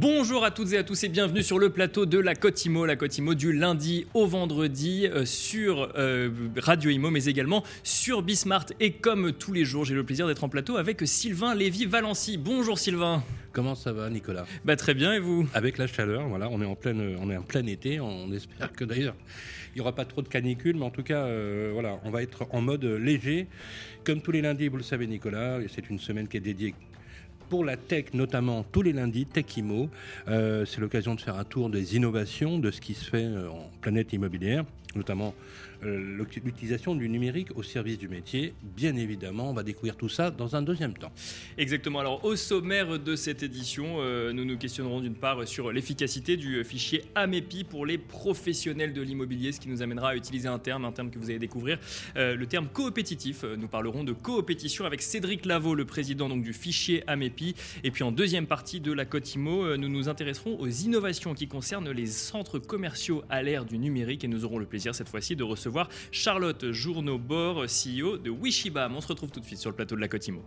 Bonjour à toutes et à tous et bienvenue sur le plateau de La Quot'Immo du lundi au vendredi sur Radio Imo mais également sur Bismart. Et comme tous les jours, j'ai le plaisir d'être en plateau avec Sylvain Lévy-Valency. Bonjour Sylvain. Comment ça va Nicolas ? Bah très bien et vous ? Avec la chaleur, voilà, on est en plein été, on espère que d'ailleurs il n'y aura pas trop de canicule, mais en tout cas voilà, on va être en mode léger comme tous les lundis, vous le savez Nicolas, et c'est une semaine qui est dédiée pour la tech, notamment tous les lundis, Techimo. C'est l'occasion de faire un tour des innovations, de ce qui se fait en planète immobilière, notamment l'utilisation du numérique au service du métier. Bien évidemment, on va découvrir tout ça dans un deuxième temps. Exactement. Alors, au sommaire de cette édition, nous nous questionnerons d'une part sur l'efficacité du fichier Amepi pour les professionnels de l'immobilier, ce qui nous amènera à utiliser un terme que vous allez découvrir, le terme coopétitif. Nous parlerons de coopétition avec Cédric Laveau, le président donc, du fichier Amepi. Et puis, en deuxième partie de la Cotimo, nous nous intéresserons aux innovations qui concernent les centres commerciaux à l'ère du numérique et nous aurons le plaisir cette fois-ci de recevoir Charlotte Journo-Baur, CEO de Wishibam. On se retrouve tout de suite sur le plateau de la Cotimo.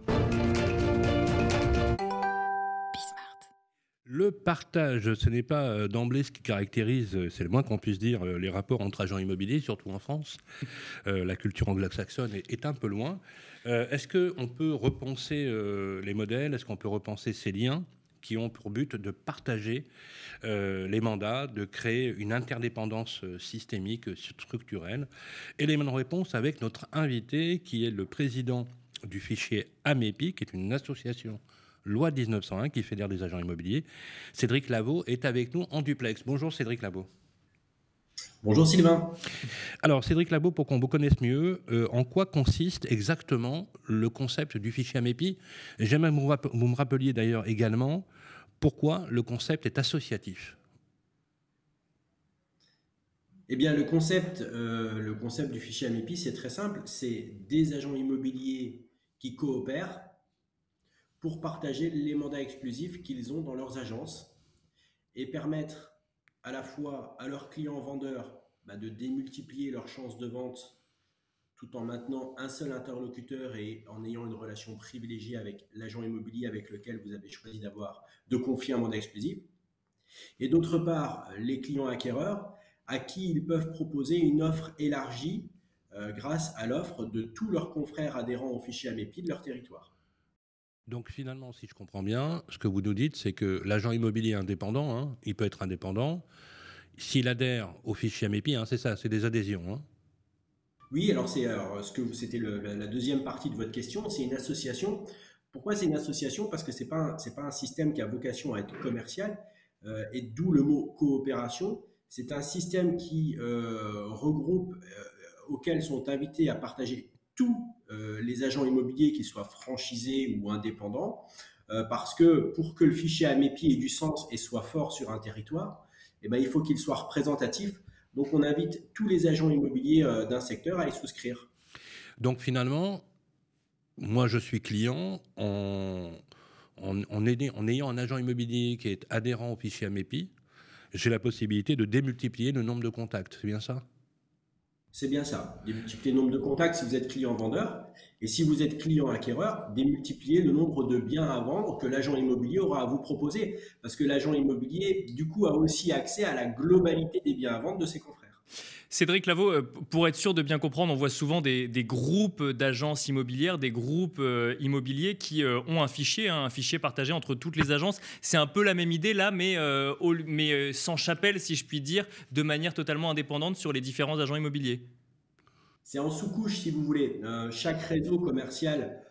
Le partage, ce n'est pas d'emblée ce qui caractérise, c'est le moins qu'on puisse dire, les rapports entre agents immobiliers, surtout en France. La culture anglo-saxonne est un peu loin. Est-ce qu'on peut repenser les modèles ? Est-ce qu'on peut repenser ces liens ? Qui ont pour but de partager les mandats, de créer une interdépendance systémique, structurelle. Élément de réponse avec notre invité, qui est le président du fichier Amepi, qui est une association loi 1901 qui fédère des agents immobiliers. Cédric Laveau est avec nous en duplex. Bonjour Cédric Laveau. Bonjour Sylvain. Alors Cédric Laveau, pour qu'on vous connaisse mieux, en quoi consiste exactement le concept du fichier Amepi ? J'aimerais que vous me rappeliez d'ailleurs également pourquoi le concept est associatif. Eh bien le concept du fichier Amepi, c'est très simple, c'est des agents immobiliers qui coopèrent pour partager les mandats exclusifs qu'ils ont dans leurs agences et permettre à la fois à leurs clients vendeurs de démultiplier leurs chances de vente tout en maintenant un seul interlocuteur et en ayant une relation privilégiée avec l'agent immobilier avec lequel vous avez choisi de confier un mandat exclusif. Et d'autre part, les clients acquéreurs à qui ils peuvent proposer une offre élargie grâce à l'offre de tous leurs confrères adhérents au fichier Amepi de leur territoire. Donc finalement, si je comprends bien, ce que vous nous dites, c'est que l'agent immobilier indépendant, il peut être indépendant, s'il adhère au fichier Amepi, c'est ça, c'est des adhésions. Oui, alors c'était la deuxième partie de votre question, c'est une association. Pourquoi c'est une association ? Parce que c'est pas un système qui a vocation à être commercial, et d'où le mot coopération. C'est un système qui regroupe, auquel sont invités à partager tout. Les agents immobiliers, qu'ils soient franchisés ou indépendants, parce que pour que le fichier Amepi ait du sens et soit fort sur un territoire, il faut qu'il soit représentatif. Donc on invite tous les agents immobiliers d'un secteur à y souscrire. Donc finalement, moi je suis client, en ayant un agent immobilier qui est adhérent au fichier Amepi, j'ai la possibilité de démultiplier le nombre de contacts, c'est bien ça ? C'est bien ça, démultiplier le nombre de contacts si vous êtes client vendeur, et si vous êtes client acquéreur, démultiplier le nombre de biens à vendre que l'agent immobilier aura à vous proposer, parce que l'agent immobilier, du coup, a aussi accès à la globalité des biens à vendre de ses confrères. Cédric Laveau, pour être sûr de bien comprendre, on voit souvent des groupes d'agences immobilières, des groupes immobiliers qui ont un fichier partagé entre toutes les agences. C'est un peu la même idée là, mais sans chapelle, si je puis dire, de manière totalement indépendante sur les différents agents immobiliers. C'est en sous-couche, si vous voulez. Chaque réseau commercial,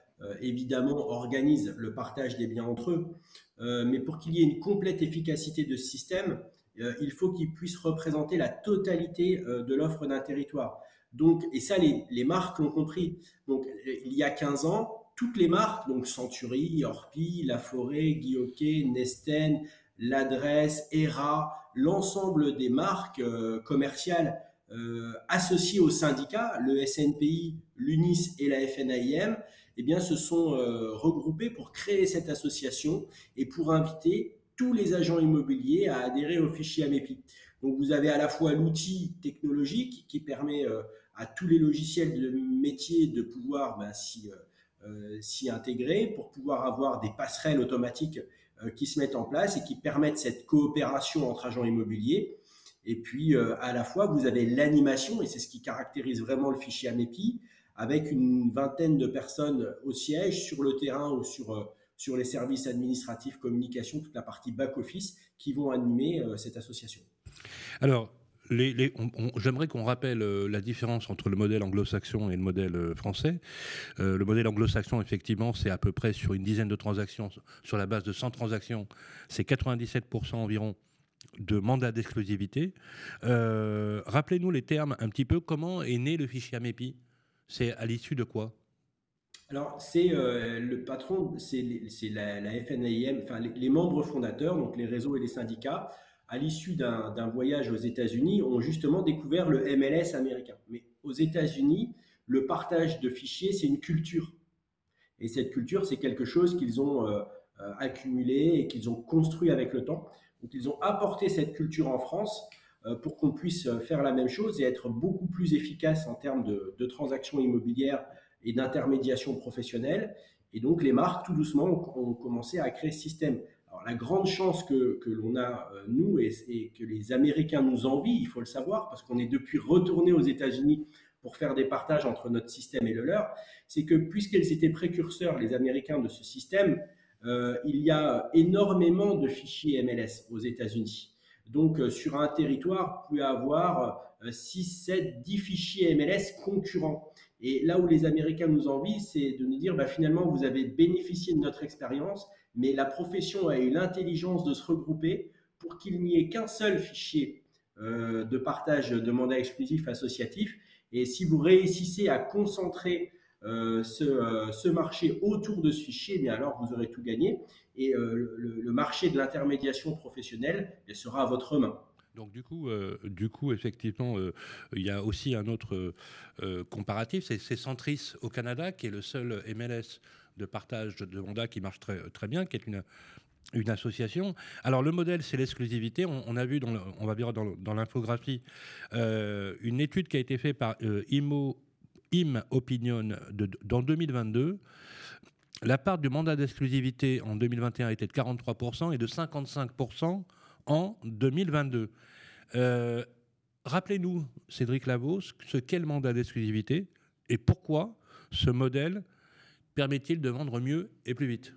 évidemment, organise le partage des biens entre eux. Mais pour qu'il y ait une complète efficacité de ce système, il faut qu'ils puissent représenter la totalité de l'offre d'un territoire. Donc, et ça, les marques l'ont compris. Donc, il y a 15 ans, toutes les marques, donc Century, Orpi, La Forêt, Guy Hoquet, Nesten, L'Adresse, ERA, l'ensemble des marques commerciales associées aux syndicats, le SNPI, l'UNIS et la FNAIM, se sont regroupées pour créer cette association et pour inviter tous les agents immobiliers à adhérer au fichier Amepi. Donc vous avez à la fois l'outil technologique qui permet à tous les logiciels de métier de pouvoir s'y intégrer pour pouvoir avoir des passerelles automatiques qui se mettent en place et qui permettent cette coopération entre agents immobiliers. Et puis, à la fois, vous avez l'animation, et c'est ce qui caractérise vraiment le fichier Amepi, avec une vingtaine de personnes au siège, sur le terrain ou sur les services administratifs, communication, toute la partie back-office qui vont animer cette association. Alors, j'aimerais qu'on rappelle la différence entre le modèle anglo-saxon et le modèle français. Le modèle anglo-saxon, effectivement, c'est à peu près sur une dizaine de transactions, sur la base de 100 transactions, c'est 97% environ de mandat d'exclusivité. Rappelez-nous les termes un petit peu, comment est né le fichier Amepi ? C'est à l'issue de quoi ? Alors, c'est le patron, c'est la FNAIM, enfin les membres fondateurs, donc les réseaux et les syndicats, à l'issue d'un voyage aux États-Unis, ont justement découvert le MLS américain. Mais aux États-Unis, le partage de fichiers, c'est une culture. Et cette culture, c'est quelque chose qu'ils ont accumulé et qu'ils ont construit avec le temps. Donc, ils ont apporté cette culture en France pour qu'on puisse faire la même chose et être beaucoup plus efficace en termes de transactions immobilières et d'intermédiation professionnelle. Et donc, les marques, tout doucement, ont commencé à créer ce système. Alors, la grande chance que l'on a, nous, et que les Américains nous envient, il faut le savoir, parce qu'on est depuis retourné aux États-Unis pour faire des partages entre notre système et le leur, c'est que puisqu'ils étaient précurseurs, les Américains, de ce système, il y a énormément de fichiers MLS aux États-Unis. Donc, sur un territoire, vous pouvez avoir 6, 7, 10 fichiers MLS concurrents. Et là où les Américains nous envient, c'est de nous dire, finalement, vous avez bénéficié de notre expérience, mais la profession a eu l'intelligence de se regrouper pour qu'il n'y ait qu'un seul fichier de partage de mandat exclusif associatif. Et si vous réussissez à concentrer ce marché autour de ce fichier, bien alors vous aurez tout gagné. Et le marché de l'intermédiation professionnelle sera à votre main. Donc du coup effectivement, il y a aussi un autre comparatif, c'est Centris au Canada, qui est le seul MLS de partage de mandat qui marche très, très bien, qui est une association. Alors le modèle, c'est l'exclusivité. On a vu, on va voir dans l'infographie, une étude qui a été faite par IMO Opinion dans 2022. La part du mandat d'exclusivité en 2021 était de 43% et de 55% en 2022. Rappelez-nous, Cédric Laveau, ce qu'est le mandat d'exclusivité et pourquoi ce modèle permet-il de vendre mieux et plus vite ?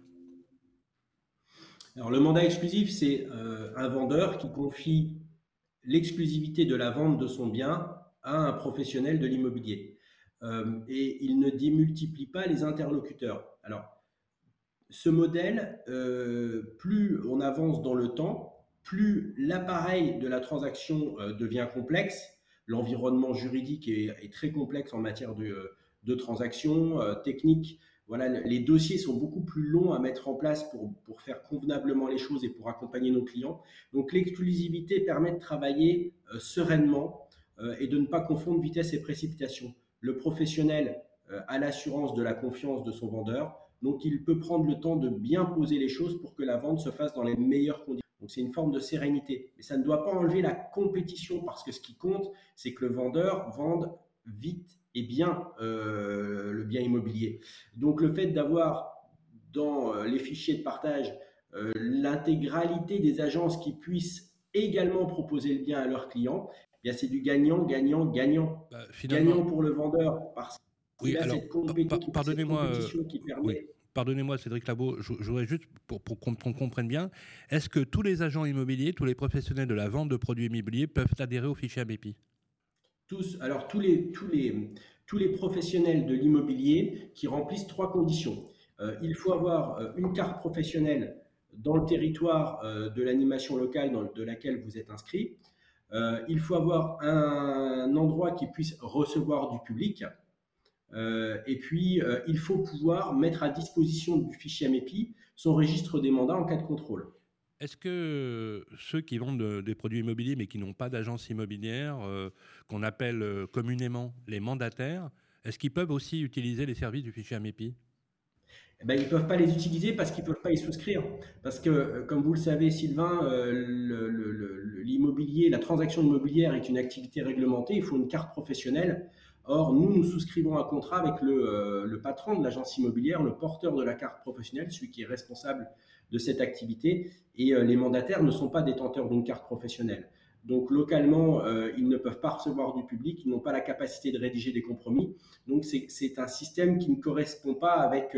Alors, le mandat exclusif, c'est un vendeur qui confie l'exclusivité de la vente de son bien à un professionnel de l'immobilier. Et il ne démultiplie pas les interlocuteurs. Alors, ce modèle, plus on avance dans le temps, plus l'appareil de la transaction devient complexe. L'environnement juridique est très complexe en matière de transactions techniques. Voilà, les dossiers sont beaucoup plus longs à mettre en place pour faire convenablement les choses et pour accompagner nos clients. Donc, l'exclusivité permet de travailler sereinement et de ne pas confondre vitesse et précipitation. Le professionnel a l'assurance de la confiance de son vendeur, donc il peut prendre le temps de bien poser les choses pour que la vente se fasse dans les meilleures conditions. Donc, c'est une forme de sérénité. Mais ça ne doit pas enlever la compétition, parce que ce qui compte, c'est que le vendeur vende vite et bien le bien immobilier. Donc, le fait d'avoir dans les fichiers de partage l'intégralité des agences qui puissent également proposer le bien à leurs clients, bien, c'est du gagnant, gagnant, gagnant. Bah, gagnant pour le vendeur, parce qu'il a cette compétition qui permet... Oui. Pardonnez-moi, Cédric Laveau, je voudrais juste, pour qu'on comprenne bien, est-ce que tous les agents immobiliers, tous les professionnels de la vente de produits immobiliers peuvent adhérer au fichier Amepi ? Tous. Alors, tous les professionnels de l'immobilier qui remplissent 3 conditions. Il faut avoir une carte professionnelle dans le territoire de l'animation locale de laquelle vous êtes inscrit. Il faut avoir un endroit qui puisse recevoir du public. Et puis, il faut pouvoir mettre à disposition du fichier Amepi son registre des mandats en cas de contrôle. Est-ce que ceux qui vendent des produits immobiliers mais qui n'ont pas d'agence immobilière, qu'on appelle communément les mandataires, est-ce qu'ils peuvent aussi utiliser les services du fichier Amepi ? Ils ne peuvent pas les utiliser parce qu'ils ne peuvent pas y souscrire. Parce que, comme vous le savez, Sylvain, l'immobilier, la transaction immobilière est une activité réglementée, il faut une carte professionnelle. Or, nous souscrivons un contrat avec le patron de l'agence immobilière, le porteur de la carte professionnelle, celui qui est responsable de cette activité, et les mandataires ne sont pas détenteurs d'une carte professionnelle. Donc localement, ils ne peuvent pas recevoir du public, ils n'ont pas la capacité de rédiger des compromis. Donc c'est un système qui ne correspond pas avec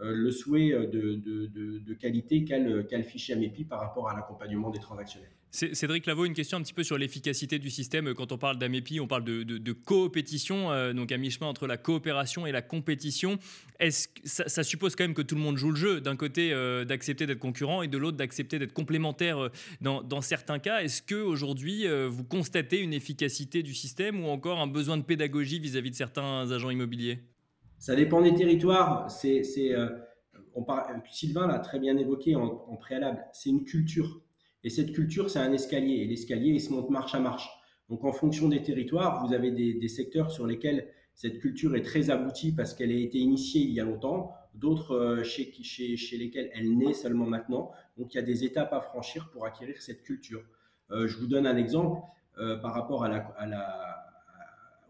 le souhait de qualité qu'a le fichier Amepi par rapport à l'accompagnement des transactionnels. Cédric Laveau, une question un petit peu sur l'efficacité du système. Quand on parle d'Amepi, on parle de coopétition, donc à mi-chemin entre la coopération et la compétition. Est-ce que ça suppose quand même que tout le monde joue le jeu, d'un côté d'accepter d'être concurrent et de l'autre d'accepter d'être complémentaire dans certains cas. Est-ce qu'aujourd'hui, vous constatez une efficacité du système ou encore un besoin de pédagogie vis-à-vis de certains agents immobiliers ? Ça dépend des territoires. Sylvain l'a très bien évoqué en préalable, c'est une culture. Et cette culture, c'est un escalier. Et l'escalier, il se monte marche à marche. Donc, en fonction des territoires, vous avez des secteurs sur lesquels cette culture est très aboutie parce qu'elle a été initiée il y a longtemps, d'autres chez lesquels elle naît seulement maintenant. Donc, il y a des étapes à franchir pour acquérir cette culture. Je vous donne un exemple par rapport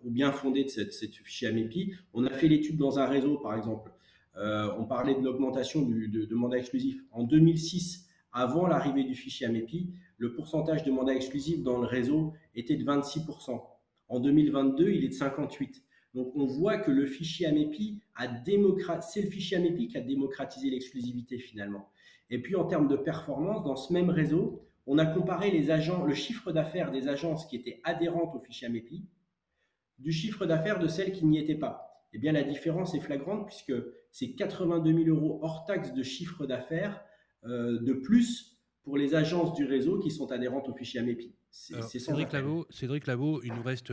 au bien fondé de cette fichier Amepi. On a fait l'étude dans un réseau, par exemple. On parlait de l'augmentation de mandats exclusifs. En 2006, avant l'arrivée du fichier Amepi, le pourcentage de mandats exclusifs dans le réseau était de 26%. En 2022, il est de 58%. Donc, on voit que le fichier Amepi c'est le fichier Amepi qui a démocratisé l'exclusivité finalement. Et puis, en termes de performance, dans ce même réseau, on a comparé le chiffre d'affaires des agences qui étaient adhérentes au fichier Amepi du chiffre d'affaires de celles qui n'y étaient pas. Eh bien, la différence est flagrante puisque c'est 82 000 € hors taxe de chiffre d'affaires de plus pour les agences du réseau qui sont adhérentes au fichier Amepi. Cédric Laveau, il nous reste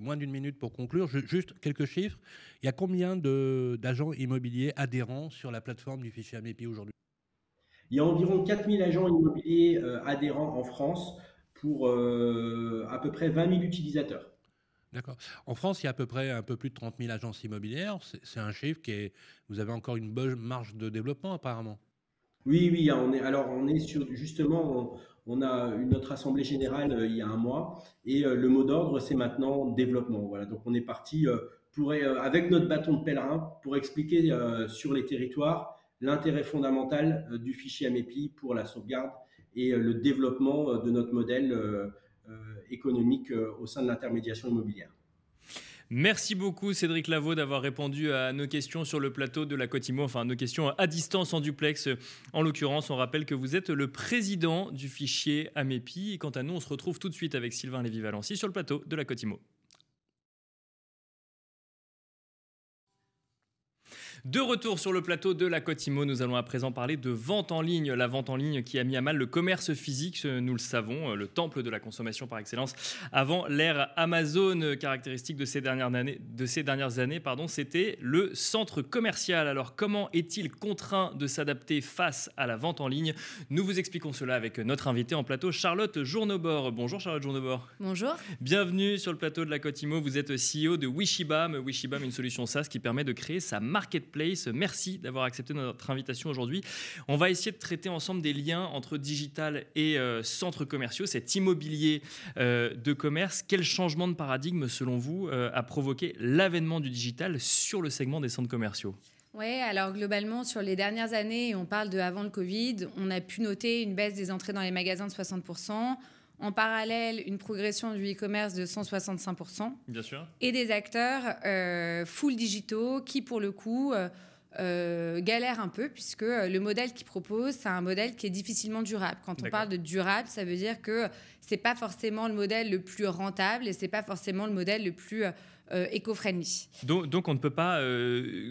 moins d'une minute pour conclure. Juste quelques chiffres. Il y a combien d'agents immobiliers adhérents sur la plateforme du fichier Amepi aujourd'hui ? Il y a environ 4000 agents immobiliers adhérents en France pour à peu près 20 000 utilisateurs. D'accord. En France, il y a à peu près un peu plus de 30 000 agences immobilières. C'est un chiffre vous avez encore une bonne marge de développement apparemment. Oui, on est sur, justement, on a eu notre assemblée générale il y a un mois et le mot d'ordre, c'est maintenant développement. Voilà, donc on est parti avec notre bâton de pèlerin pour expliquer sur les territoires l'intérêt fondamental du fichier Amepi pour la sauvegarde et le développement de notre modèle économique au sein de l'intermédiation immobilière. Merci beaucoup Cédric Laveau d'avoir répondu à nos questions sur le plateau de la Cotimo, enfin nos questions à distance en duplex. En l'occurrence, on rappelle que vous êtes le président du fichier Amepi. Et quant à nous, on se retrouve tout de suite avec Sylvain Lévy-Valency sur le plateau de la Cotimo. De retour sur le plateau de La Quot'Immo, nous allons à présent parler de vente en ligne. La vente en ligne qui a mis à mal le commerce physique, nous le savons, le temple de la consommation par excellence. Avant l'ère Amazon, caractéristique de ces dernières années, c'était le centre commercial. Alors comment est-il contraint de s'adapter face à la vente en ligne ? Nous vous expliquons cela avec notre invitée en plateau, Charlotte Journo-Baur. Bonjour Charlotte Journo-Baur. Bonjour. Bienvenue sur le plateau de La Quot'Immo. Vous êtes CEO de Wishibam. Wishibam, une solution SaaS qui permet de créer sa marketplace. Merci d'avoir accepté notre invitation aujourd'hui. On va essayer de traiter ensemble des liens entre digital et centres commerciaux, cet immobilier de commerce. Quel changement de paradigme, selon vous, a provoqué l'avènement du digital sur le segment des centres commerciaux ? Oui, alors globalement, sur les dernières années, on parle de avant le Covid, on a pu noter une baisse des entrées dans les magasins de 60%. En parallèle, une progression du e-commerce de 165%. Bien sûr. Et des acteurs full digitaux qui, pour le coup, galèrent un peu puisque le modèle qu'ils proposent, c'est un modèle qui est difficilement durable. Quand on parle de durable, ça veut dire que ce n'est pas forcément le modèle le plus rentable et ce n'est pas forcément le modèle le plus éco-friendly. Donc, on ne peut pas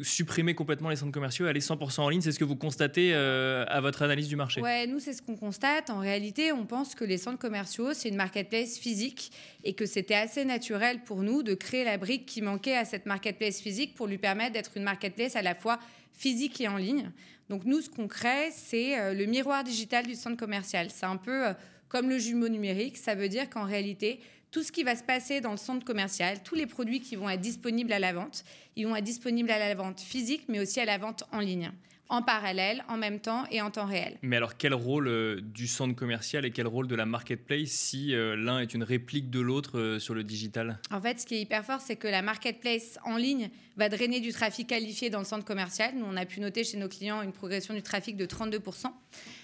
supprimer complètement les centres commerciaux et aller 100% en ligne. C'est ce que vous constatez à votre analyse du marché ? Oui, nous, c'est ce qu'on constate. En réalité, on pense que les centres commerciaux, c'est une marketplace physique et que c'était assez naturel pour nous de créer la brique qui manquait à cette marketplace physique pour lui permettre d'être une marketplace à la fois physique et en ligne. Donc, nous, ce qu'on crée, c'est le miroir digital du centre commercial. C'est un peu comme le jumeau numérique. Ça veut dire qu'en réalité, tout ce qui va se passer dans le centre commercial, tous les produits qui vont être disponibles à la vente, ils vont être disponibles à la vente physique, mais aussi à la vente en ligne. en parallèle, en même temps et en temps réel. Mais alors, quel rôle du centre commercial et quel rôle de la marketplace si l'un est une réplique de l'autre sur le digital ? En fait, ce qui est hyper fort, c'est que la marketplace en ligne va drainer du trafic qualifié dans le centre commercial. Nous, on a pu noter chez nos clients une progression du trafic de 32%.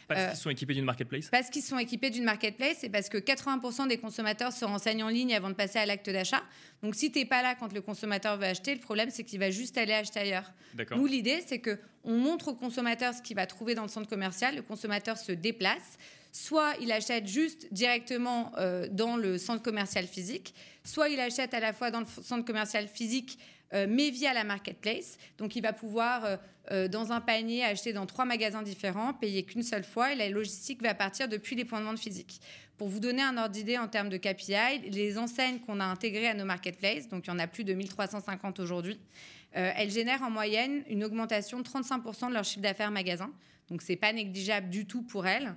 Parce qu'ils sont équipés d'une marketplace ? Parce qu'ils sont équipés d'une marketplace et parce que 80% des consommateurs se renseignent en ligne avant de passer à l'acte d'achat. Donc, si tu n'es pas là quand le consommateur veut acheter, le problème, c'est qu'il va juste aller acheter ailleurs. D'accord. Nous, l'idée, c'est qu'on montre au consommateur ce qu'il va trouver dans le centre commercial. Le consommateur se déplace. Soit il achète juste directement dans le centre commercial physique, soit il achète à la fois dans le centre commercial physique mais via la marketplace. Donc, il va pouvoir, dans un panier, acheter dans 3 magasins différents, payer qu'une seule fois, et la logistique va partir depuis les points de vente physiques. Pour vous donner un ordre d'idée en termes de KPI, les enseignes qu'on a intégrées à nos marketplaces, donc il y en a plus de 1350 aujourd'hui, elles génèrent en moyenne une augmentation de 35% de leur chiffre d'affaires magasin. Donc, ce n'est pas négligeable du tout pour elles.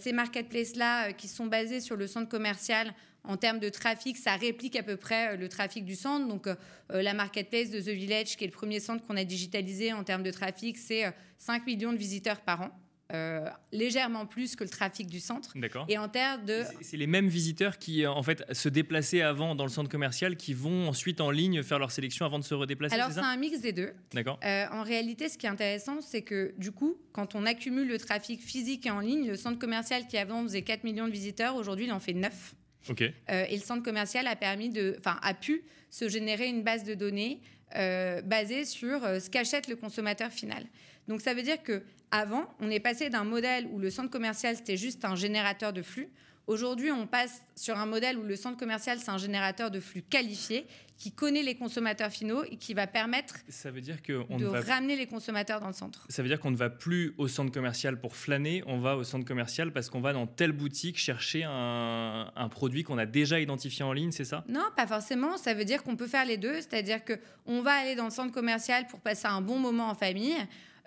Ces marketplaces-là, qui sont basées sur le centre commercial, en termes de trafic, ça réplique à peu près le trafic du centre. Donc, la marketplace de The Village, qui est le premier centre qu'on a digitalisé en termes de trafic, c'est 5 millions de visiteurs par an. Légèrement plus que le trafic du centre. D'accord. Et en termes de... C'est les mêmes visiteurs qui, en fait, se déplaçaient avant dans le centre commercial, qui vont ensuite en ligne faire leur sélection avant de se redéplacer. Alors, c'est un mix des deux. D'accord. En réalité, ce qui est intéressant, c'est que, du coup, quand on accumule le trafic physique et en ligne, le centre commercial qui avant faisait 4 millions de visiteurs, aujourd'hui, il en fait 9. Okay. Et le centre commercial a pu se générer une base de données basée sur ce qu'achète le consommateur final. Donc, ça veut dire qu'avant, on est passé d'un modèle où le centre commercial, c'était juste un générateur de flux. Aujourd'hui, on passe sur un modèle où le centre commercial, c'est un générateur de flux qualifié qui connaît les consommateurs finaux et qui va permettre ramener les consommateurs dans le centre. Ça veut dire qu'on ne va plus au centre commercial pour flâner, on va au centre commercial parce qu'on va dans telle boutique chercher un produit qu'on a déjà identifié en ligne, c'est ça ? Non, pas forcément. Ça veut dire qu'on peut faire les deux, c'est-à-dire qu'on va aller dans le centre commercial pour passer un bon moment en famille.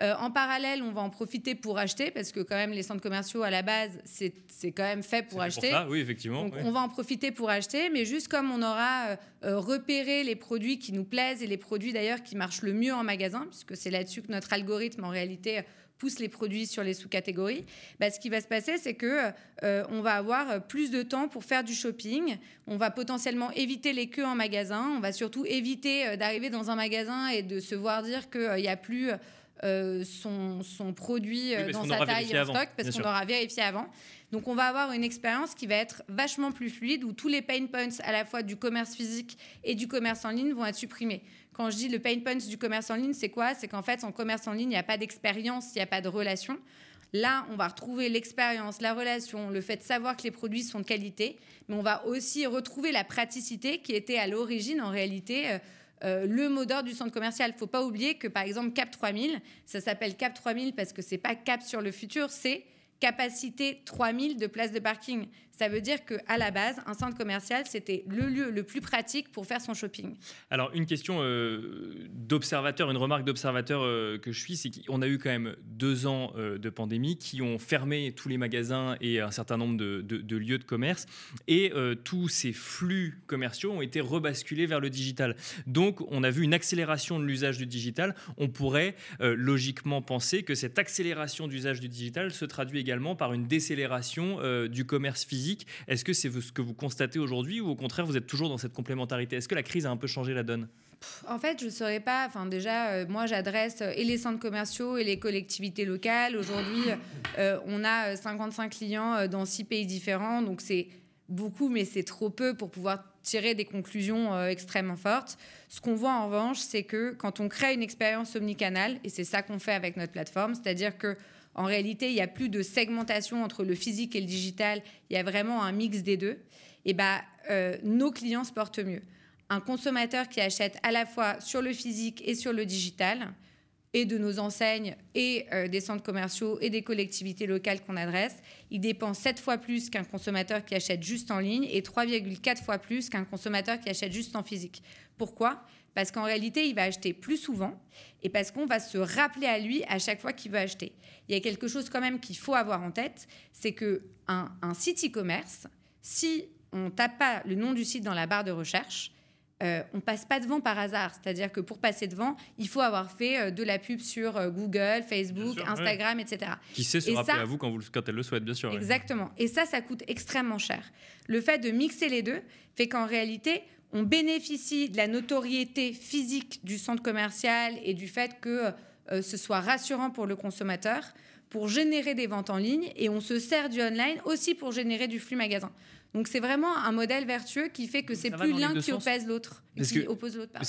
En parallèle, on va en profiter pour acheter, parce que quand même, les centres commerciaux, à la base, c'est quand même fait pour acheter. Pour ça, oui, effectivement. Donc, On va en profiter pour acheter, mais juste comme on aura repéré les produits qui nous plaisent et les produits, d'ailleurs, qui marchent le mieux en magasin, puisque c'est là-dessus que notre algorithme, en réalité, pousse les produits sur les sous-catégories, ce qui va se passer, c'est qu'on va avoir plus de temps pour faire du shopping. On va potentiellement éviter les queues en magasin. On va surtout éviter d'arriver dans un magasin et de se voir dire qu'il n'y a plus... Son produit dans sa taille en stock parce qu'on aura vérifié avant. Donc, on va avoir une expérience qui va être vachement plus fluide où tous les pain points à la fois du commerce physique et du commerce en ligne vont être supprimés. Quand je dis le pain points du commerce en ligne, c'est quoi ? C'est qu'en fait, en commerce en ligne, il n'y a pas d'expérience, il n'y a pas de relation. Là, on va retrouver l'expérience, la relation, le fait de savoir que les produits sont de qualité, mais on va aussi retrouver la praticité qui était à l'origine, en réalité, le mot d'ordre du centre commercial. Il ne faut pas oublier que, par exemple, Cap 3000, ça s'appelle Cap 3000 parce que ce n'est pas Cap sur le futur, c'est capacité 3000 de places de parking. Ça veut dire qu'à la base, un centre commercial, c'était le lieu le plus pratique pour faire son shopping. Alors, une question d'observateur, une remarque d'observateur que je suis, c'est qu'on a eu quand même 2 ans de pandémie qui ont fermé tous les magasins et un certain nombre de lieux de commerce. Et tous ces flux commerciaux ont été rebasculés vers le digital. Donc, on a vu une accélération de l'usage du digital. On pourrait logiquement penser que cette accélération d'usage du digital se traduit également par une décélération du commerce physique. Est-ce que c'est ce que vous constatez aujourd'hui ou au contraire, vous êtes toujours dans cette complémentarité ? Est-ce que la crise a un peu changé la donne ? En fait, je ne saurais pas. Enfin, déjà, moi, j'adresse et les centres commerciaux et les collectivités locales. Aujourd'hui, on a 55 clients dans 6 pays différents. Donc, c'est beaucoup, mais c'est trop peu pour pouvoir tirer des conclusions extrêmement fortes. Ce qu'on voit, en revanche, c'est que quand on crée une expérience omnicanale, et c'est ça qu'on fait avec notre plateforme, c'est-à-dire que en réalité, il n'y a plus de segmentation entre le physique et le digital. Il y a vraiment un mix des deux. Et nos clients se portent mieux. Un consommateur qui achète à la fois sur le physique et sur le digital, et de nos enseignes, et des centres commerciaux, et des collectivités locales qu'on adresse, il dépense 7 fois plus qu'un consommateur qui achète juste en ligne, et 3,4 fois plus qu'un consommateur qui achète juste en physique. Pourquoi ? Parce qu'en réalité, il va acheter plus souvent et parce qu'on va se rappeler à lui à chaque fois qu'il veut acheter. Il y a quelque chose quand même qu'il faut avoir en tête, c'est qu'un site e-commerce, si on ne tape pas le nom du site dans la barre de recherche, On ne passe pas devant par hasard. C'est-à-dire que pour passer devant, il faut avoir fait de la pub sur Google, Facebook, sûr, Instagram, ouais, etc. Qui sait se rappeler à vous quand elle le souhaite, bien sûr. Exactement. Oui. Et ça coûte extrêmement cher. Le fait de mixer les deux fait qu'en réalité, on bénéficie de la notoriété physique du centre commercial et du fait que ce soit rassurant pour le consommateur, pour générer des ventes en ligne, et on se sert du online aussi pour générer du flux magasin. Donc c'est vraiment un modèle vertueux qui fait que c'est plus l'un qui oppose l'autre. Parce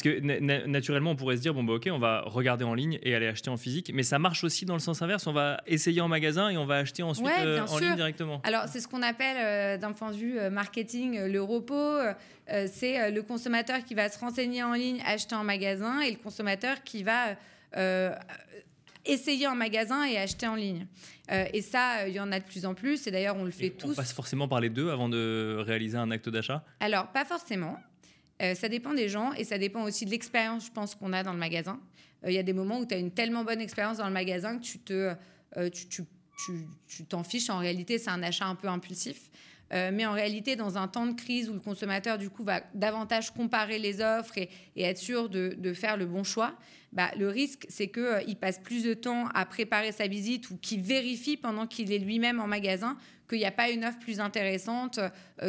que naturellement, on pourrait se dire OK, on va regarder en ligne et aller acheter en physique, mais ça marche aussi dans le sens inverse. On va essayer en magasin et on va acheter ensuite en ligne directement. Alors c'est ce qu'on appelle, d'un point de vue marketing, le repos. C'est le consommateur qui va se renseigner en ligne, acheter en magasin, et le consommateur qui va essayer en magasin et acheter en ligne. Et ça, il y en a de plus en plus. Et d'ailleurs, on le fait tous. On passe forcément par les deux avant de réaliser un acte d'achat ? Alors, pas forcément. Ça dépend des gens et ça dépend aussi de l'expérience, je pense, qu'on a dans le magasin. Il y a des moments où tu as une tellement bonne expérience dans le magasin que tu t'en fiches. En réalité, c'est un achat un peu impulsif. Mais en réalité, dans un temps de crise où le consommateur, du coup, va davantage comparer les offres et être sûr de faire le bon choix, le risque, c'est qu'il passe plus de temps à préparer sa visite ou qu'il vérifie pendant qu'il est lui-même en magasin qu'il n'y a pas une offre plus intéressante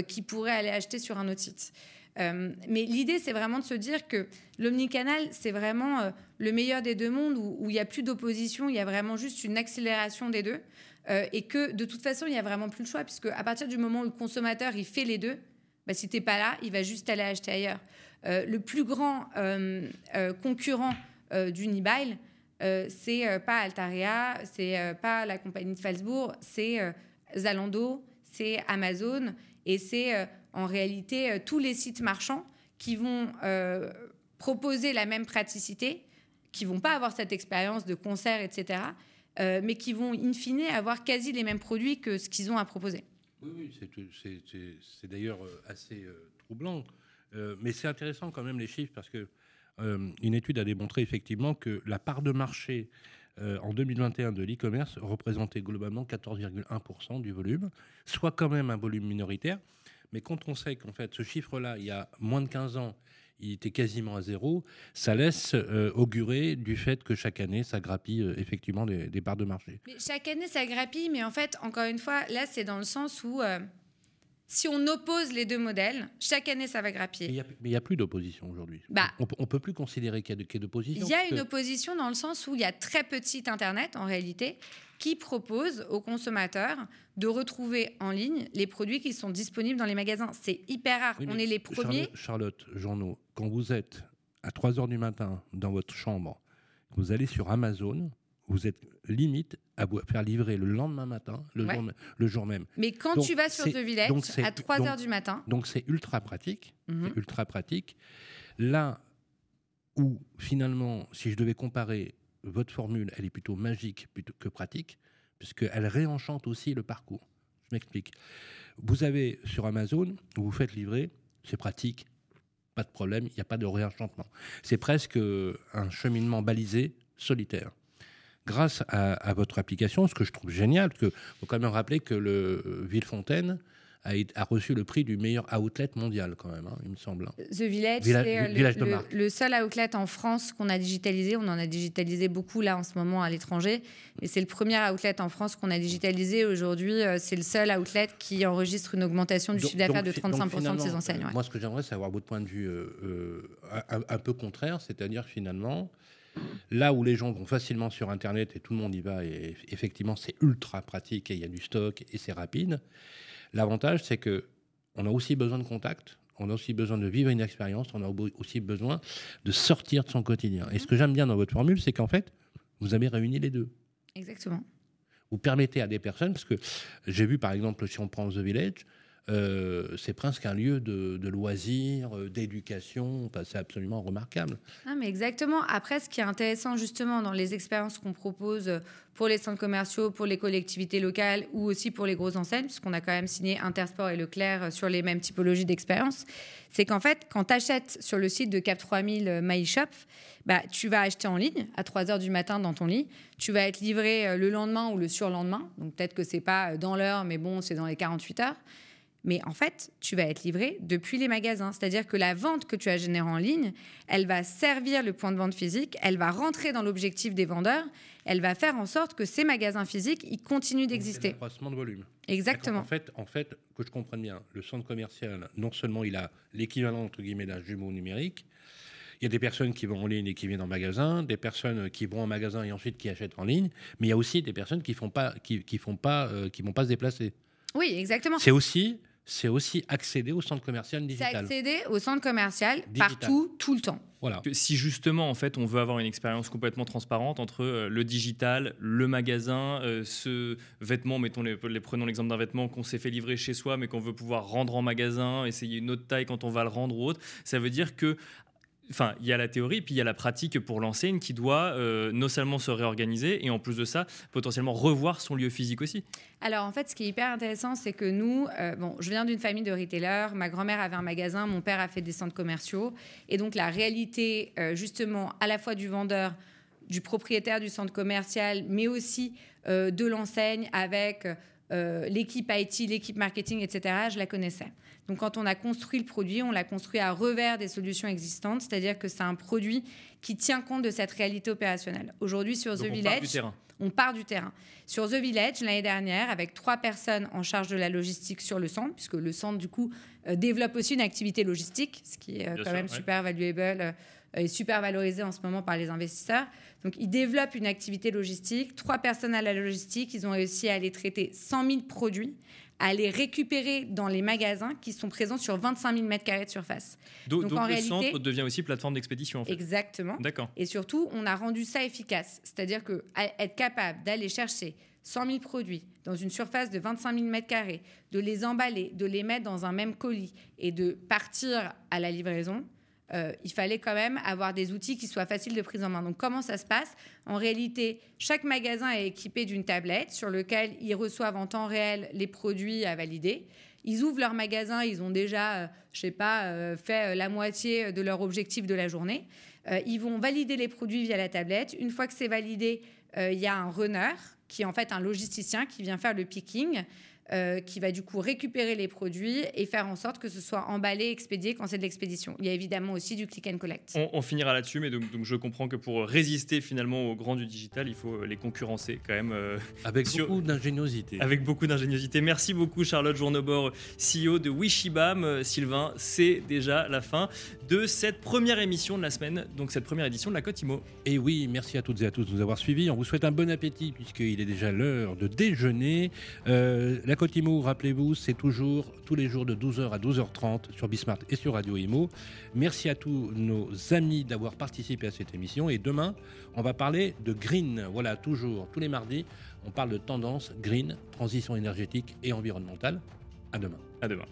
qu'il pourrait aller acheter sur un autre site. Mais l'idée, c'est vraiment de se dire que l'omnicanal, c'est vraiment le meilleur des deux mondes où il n'y a plus d'opposition, il y a vraiment juste une accélération des deux. Et que de toute façon, il n'y a vraiment plus le choix, puisque à partir du moment où le consommateur il fait les deux, si tu n'es pas là, il va juste aller acheter ailleurs. Le plus grand concurrent d'Unibail, c'est pas Altaria, c'est pas la compagnie de Phalsbourg, c'est Zalando, c'est Amazon, et c'est en réalité tous les sites marchands qui vont proposer la même praticité, qui ne vont pas avoir cette expérience de concert, etc., mais qui vont in fine avoir quasi les mêmes produits que ce qu'ils ont à proposer. Oui, c'est d'ailleurs assez troublant. Mais c'est intéressant quand même les chiffres, parce qu'une étude a démontré effectivement que la part de marché en 2021 de l'e-commerce représentait globalement 14,1% du volume, soit quand même un volume minoritaire. Mais quand on sait qu'en fait ce chiffre-là, il y a moins de 15 ans, il était quasiment à zéro, ça laisse augurer du fait que chaque année, ça grappille effectivement des parts de marché. Mais chaque année, ça grappille, mais en fait, encore une fois, là, c'est dans le sens où si on oppose les deux modèles, chaque année, ça va grappiller. Mais il n'y a plus d'opposition aujourd'hui. On ne peut plus considérer qu'il y a d'opposition. Il y a une opposition dans le sens où il y a très peu de sites Internet, en réalité, qui propose aux consommateurs de retrouver en ligne les produits qui sont disponibles dans les magasins. C'est hyper rare. Oui, on est les premiers. Charlotte Journo, quand vous êtes à 3h du matin dans votre chambre, vous allez sur Amazon, vous êtes limite à faire livrer le lendemain matin, le jour même. Mais quand tu vas sur The Village, à 3h du matin... Donc c'est ultra pratique. Mm-hmm. C'est ultra pratique. Là où, finalement, si je devais comparer... Votre formule, elle est plutôt magique plutôt que pratique, puisqu'elle réenchante aussi le parcours. Je m'explique. Vous avez sur Amazon, vous faites livrer, c'est pratique, pas de problème, il n'y a pas de réenchantement. C'est presque un cheminement balisé, solitaire. Grâce à votre application, ce que je trouve génial, parce qu'il faut quand même rappeler que le Villefontaine a reçu le prix du meilleur outlet mondial, quand même, il me semble. The Village, c'est le seul outlet en France qu'on a digitalisé. On en a digitalisé beaucoup, là, en ce moment, à l'étranger. Et c'est le premier outlet en France qu'on a digitalisé. Aujourd'hui, c'est le seul outlet qui enregistre une augmentation du chiffre d'affaires de 35% de ses enseignes. Moi, ce que j'aimerais, c'est avoir votre point de vue un peu contraire. C'est-à-dire, finalement, là où les gens vont facilement sur Internet et tout le monde y va, et effectivement, c'est ultra pratique et il y a du stock et c'est rapide. L'avantage, c'est qu'on a aussi besoin de contact, on a aussi besoin de vivre une expérience, on a aussi besoin de sortir de son quotidien. Et ce que j'aime bien dans votre formule, c'est qu'en fait, vous avez réuni les deux. Exactement. Vous permettez à des personnes, parce que j'ai vu, par exemple, si on prend The Village, c'est presque un lieu de loisirs, d'éducation, c'est absolument remarquable. Non, mais exactement. Après, ce qui est intéressant justement dans les expériences qu'on propose pour les centres commerciaux, pour les collectivités locales ou aussi pour les grosses enseignes, puisqu'on a quand même signé Intersport et Leclerc sur les mêmes typologies d'expériences, c'est qu'en fait, quand tu achètes sur le site de Cap 3000 MyShop, tu vas acheter en ligne à 3h du matin dans ton lit, tu vas être livré le lendemain ou le surlendemain, donc peut-être que c'est pas dans l'heure, mais bon, c'est dans les 48 heures. mais en fait, tu vas être livré depuis les magasins. C'est-à-dire que la vente que tu as générée en ligne, elle va servir le point de vente physique, elle va rentrer dans l'objectif des vendeurs, elle va faire en sorte que ces magasins physiques, ils continuent d'exister. Donc, c'est un accroissement de volume. Exactement. En fait, que je comprenne bien, le centre commercial, non seulement il a l'équivalent, entre guillemets, d'un jumeau numérique, il y a des personnes qui vont en ligne et qui viennent en magasin, des personnes qui vont en magasin et ensuite qui achètent en ligne, mais il y a aussi des personnes qui vont pas se déplacer. Oui, exactement. C'est aussi accéder au centre commercial digital. C'est accéder au centre commercial partout, tout le temps. Voilà. Si justement, en fait, on veut avoir une expérience complètement transparente entre le digital, le magasin, ce vêtement, prenons l'exemple d'un vêtement qu'on s'est fait livrer chez soi, mais qu'on veut pouvoir rendre en magasin, essayer une autre taille quand on va le rendre ou autre, ça veut dire que il y a la théorie, puis il y a la pratique pour l'enseigne qui doit non seulement se réorganiser et en plus de ça, potentiellement revoir son lieu physique aussi. Alors en fait, ce qui est hyper intéressant, c'est que nous, je viens d'une famille de retailers, ma grand-mère avait un magasin, mon père a fait des centres commerciaux. Et donc la réalité justement à la fois du vendeur, du propriétaire du centre commercial, mais aussi de l'enseigne avec l'équipe IT, l'équipe marketing, etc., je la connaissais. Donc quand on a construit le produit, on l'a construit à revers des solutions existantes, c'est-à-dire que c'est un produit qui tient compte de cette réalité opérationnelle. Aujourd'hui, sur The Village, on part du terrain. Sur The Village, l'année dernière, avec 3 personnes en charge de la logistique sur le centre, puisque le centre, du coup, développe aussi une activité logistique, ce qui est super valuable et super valorisé en ce moment par les investisseurs. Donc, ils développent une activité logistique. 3 personnes à la logistique, ils ont réussi à aller traiter 100 000 produits, à les récupérer dans les magasins qui sont présents sur 25 000 m2 de surface. Donc en réalité, centre devient aussi plateforme d'expédition. En fait. Exactement. D'accord. Et surtout, on a rendu ça efficace. C'est-à-dire qu'être capable d'aller chercher 100 000 produits dans une surface de 25 000 m2, de les emballer, de les mettre dans un même colis et de partir à la livraison, il fallait quand même avoir des outils qui soient faciles de prise en main. Donc comment ça se passe ? En réalité, chaque magasin est équipé d'une tablette sur laquelle ils reçoivent en temps réel les produits à valider. Ils ouvrent leur magasin, ils ont déjà, fait la moitié de leur objectif de la journée. Ils vont valider les produits via la tablette. Une fois que c'est validé, il y a un runner qui est en fait un logisticien qui vient faire le picking. Qui va du coup récupérer les produits et faire en sorte que ce soit emballé, expédié quand c'est de l'expédition. Il y a évidemment aussi du click and collect. On finira là-dessus, mais donc je comprends que pour résister finalement aux grands du digital, il faut les concurrencer quand même. Beaucoup d'ingéniosité. Avec beaucoup d'ingéniosité. Merci beaucoup Charlotte Journo-Baur, CEO de Wishibam. Sylvain, c'est déjà la fin de cette première émission de la semaine, donc cette première édition de la Cotimo. Et oui, merci à toutes et à tous de nous avoir suivis. On vous souhaite un bon appétit puisqu'il est déjà l'heure de déjeuner. La Cotimo, rappelez-vous, c'est toujours tous les jours de 12h à 12h30 sur Bismart et sur Radio Imo. Merci à tous nos amis d'avoir participé à cette émission. Et demain, on va parler de green. Voilà, toujours, tous les mardis, on parle de tendance green, transition énergétique et environnementale. À demain. À demain.